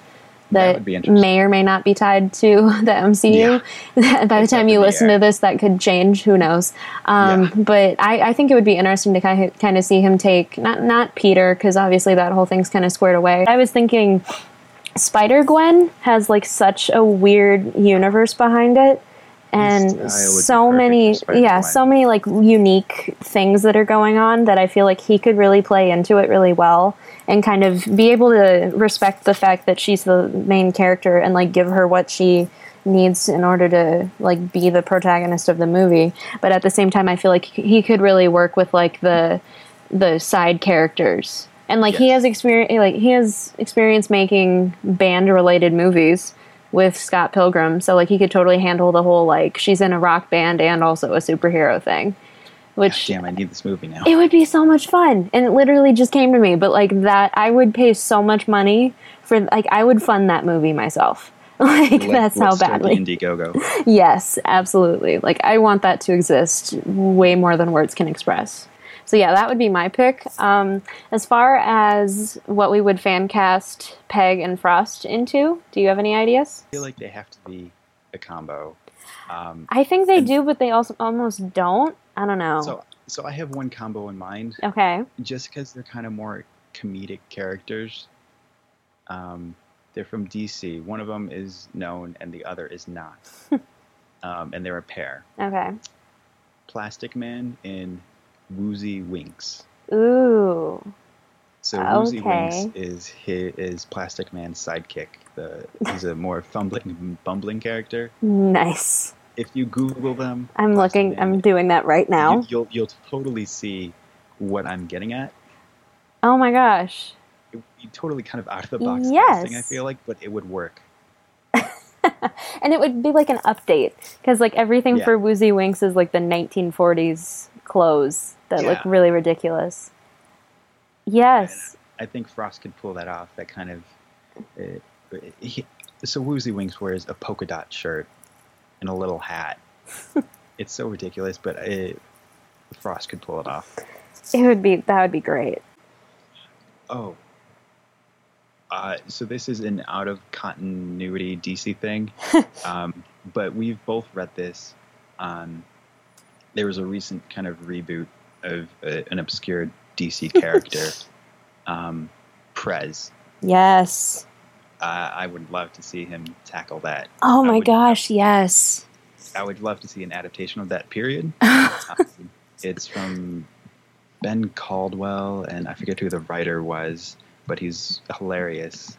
that may or may not be tied to the MCU. Yeah. By the time you listen to this, that could change. Who knows? But I think it would be interesting to kind of see him take, not Peter, because obviously that whole thing's kind of squared away. I was thinking... Spider-Gwen has like such a weird universe behind it, and so many like unique things that are going on that I feel like he could really play into it really well and kind of be able to respect the fact that she's the main character and like give her what she needs in order to like be the protagonist of the movie. But at the same time, I feel like he could really work with like the side characters. And like he has experience making band related movies with Scott Pilgrim, so like he could totally handle the whole like she's in a rock band and also a superhero thing. Which God damn, I need this movie now. It would be so much fun, and it literally just came to me. But like that, I would pay so much money for. Like I would fund that movie myself. Like that's how badly. Indiegogo. Yes, absolutely. Like I want that to exist way more than words can express. So yeah, that would be my pick. As far as what we would fan cast Peg and Frost into, do you have any ideas? I feel like they have to be a combo. I think they do, but they also almost don't. I don't know. So I have one combo in mind. Okay. Just because they're kind of more comedic characters. They're from DC. One of them is known and the other is not. And they're a pair. Okay. Plastic Man and Woozy Winks. Ooh. So Woozy Winks is Plastic Man's sidekick. He's a more bumbling character. Nice. If you Google them, I'm doing that right now. You'll totally see what I'm getting at. Oh my gosh. You're totally kind of out of the box. Yes. Casting, I feel like, but it would work. And it would be like an update because like everything for Woozy Winks is like the 1940s. Clothes that look really ridiculous. Yes, I think Frost could pull that off. That kind of so Woozy Winks wears a polka dot shirt and a little hat. It's so ridiculous, but Frost could pull it off. That would be great. Oh, so this is an out of continuity DC thing, but we've both read this on. There was a recent kind of reboot of an obscure DC character, Prez. Yes. I would love to see him tackle that. Oh my gosh, yes. I would love to see an adaptation of that period. It's from Ben Caldwell, and I forget who the writer was, but he's hilarious.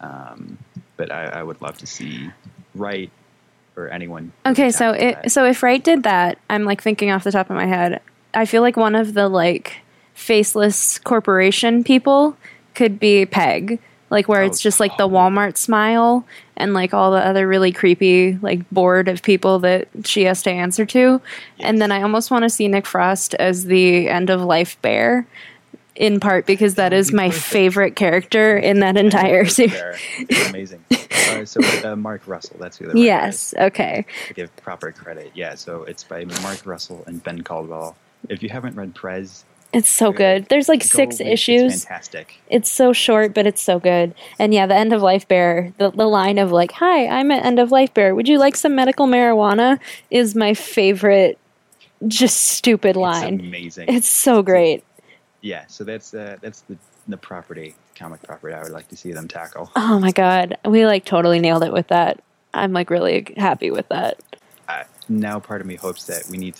But I would love to see Wright. Or anyone. Okay, so if Wright did that, I'm like thinking off the top of my head, I feel like one of the like faceless corporation people could be Peg, like where it's just like the Walmart smile and like all the other really creepy like board of people that she has to answer to. Yes. And then I almost want to see Nick Frost as the end of life bear. In part because that is my favorite character in that entire series. It's amazing. So Mark Russell, that's who the writer is. Okay. To give proper credit. Yeah, so it's by Mark Russell and Ben Caldwell. If you haven't read Prez, it's so good. There's like 6 issues. It's fantastic. It's so short, but it's so good. And yeah, the end of life bear, the line of like, "Hi, I'm an end of life bear. Would you like some medical marijuana?" is my favorite just stupid line. It's amazing. It's so great. Yeah, so that's the comic property I would like to see them tackle. Oh my god, we like totally nailed it with that. I'm like really happy with that. Now, part of me hopes that we need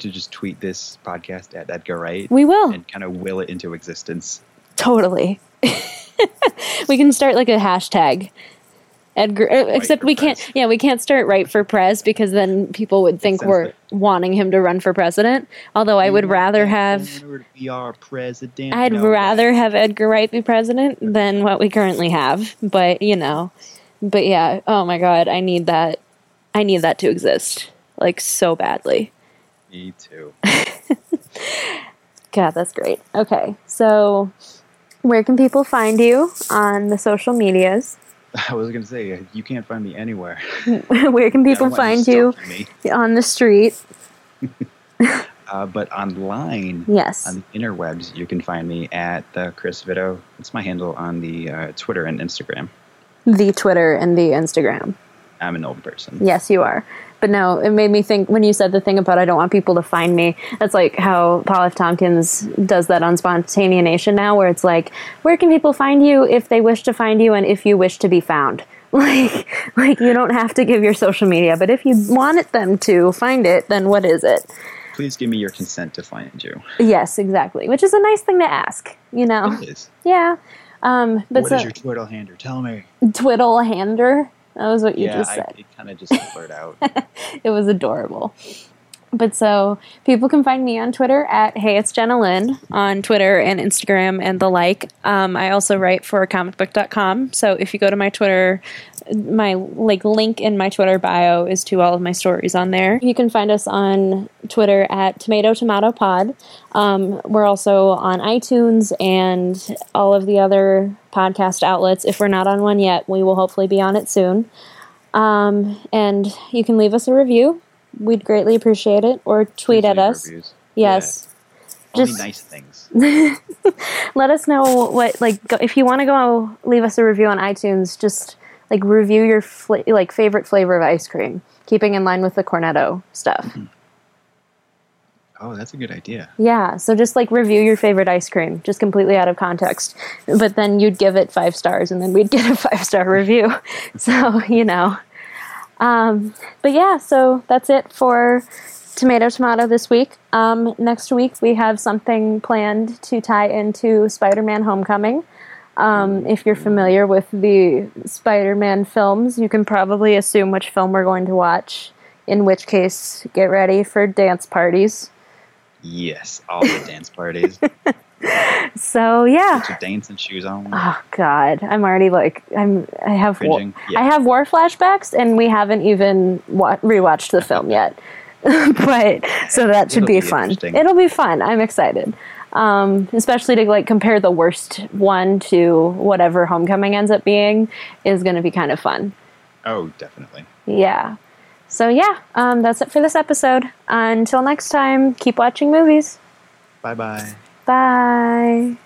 to just tweet this podcast at Edgar Wright. We will, and kind of will it into existence. Totally, we can start like a hashtag. Edgar, except we can't. Press. Yeah, we can't start Wright for Prez because then people would think we're wanting him to run for president. Although I would rather have. Be our president. I'd rather have Edgar Wright be president than what we currently have. But yeah. Oh my God, I need that. I need that to exist like so badly. Me too. God, that's great. Okay, so where can people find you on the social medias? I was going to say, you can't find me anywhere. Where can people find you? On the street. But online, yes, on the interwebs, you can find me at the Chris Vito. It's my handle on the Twitter and Instagram. The Twitter and the Instagram. I'm an old person. Yes, you are. But no, it made me think when you said the thing about I don't want people to find me. That's like how Paul F. Tompkins does that on Spontanea Nation now, where it's like, where can people find you if they wish to find you and if you wish to be found? Like you don't have to give your social media, but if you wanted them to find it, then what is it? Please give me your consent to find you. Yes, exactly. Which is a nice thing to ask, you know? It is. Yeah. But what is your twiddle hander? Tell me. Twiddle hander? That was what you just said. Yeah, it kind of just blurred out. It was adorable. But so people can find me on Twitter at Hey, It's Jenna Lynn on Twitter and Instagram and the like. I also write for comicbook.com. So if you go to my Twitter, my link in my Twitter bio is to all of my stories on there. You can find us on Twitter at Tomato Tomato Pod. We're also on iTunes and all of the other podcast outlets. If we're not on one yet, we will hopefully be on it soon. And you can leave us a review. We'd greatly appreciate it, or tweet at us. Reviews. Yes. Yeah. Just only nice things. Let us know what, if you want to go leave us a review on iTunes, just review your favorite flavor of ice cream, keeping in line with the Cornetto stuff. Mm-hmm. Oh, that's a good idea. Yeah. So just review your favorite ice cream, just completely out of context. But then you'd give it 5 stars and then we'd get a 5-star review. So, you know. But yeah, so that's it for Tomato Tomato this week. Next week we have something planned to tie into Spider-Man Homecoming. If you're familiar with the Spider-Man films, you can probably assume which film we're going to watch, in which case, get ready for dance parties. Yes, all the dance parties. So yeah, put your dancing shoes on. Oh God, I'm already I have war flashbacks, and we haven't even rewatched the film yet. But so that should be fun. It'll be fun. I'm excited, especially to compare the worst one to whatever Homecoming ends up being is going to be kind of fun. Oh, definitely. Yeah. So yeah, that's it for this episode. Until next time, keep watching movies. Bye bye. Bye.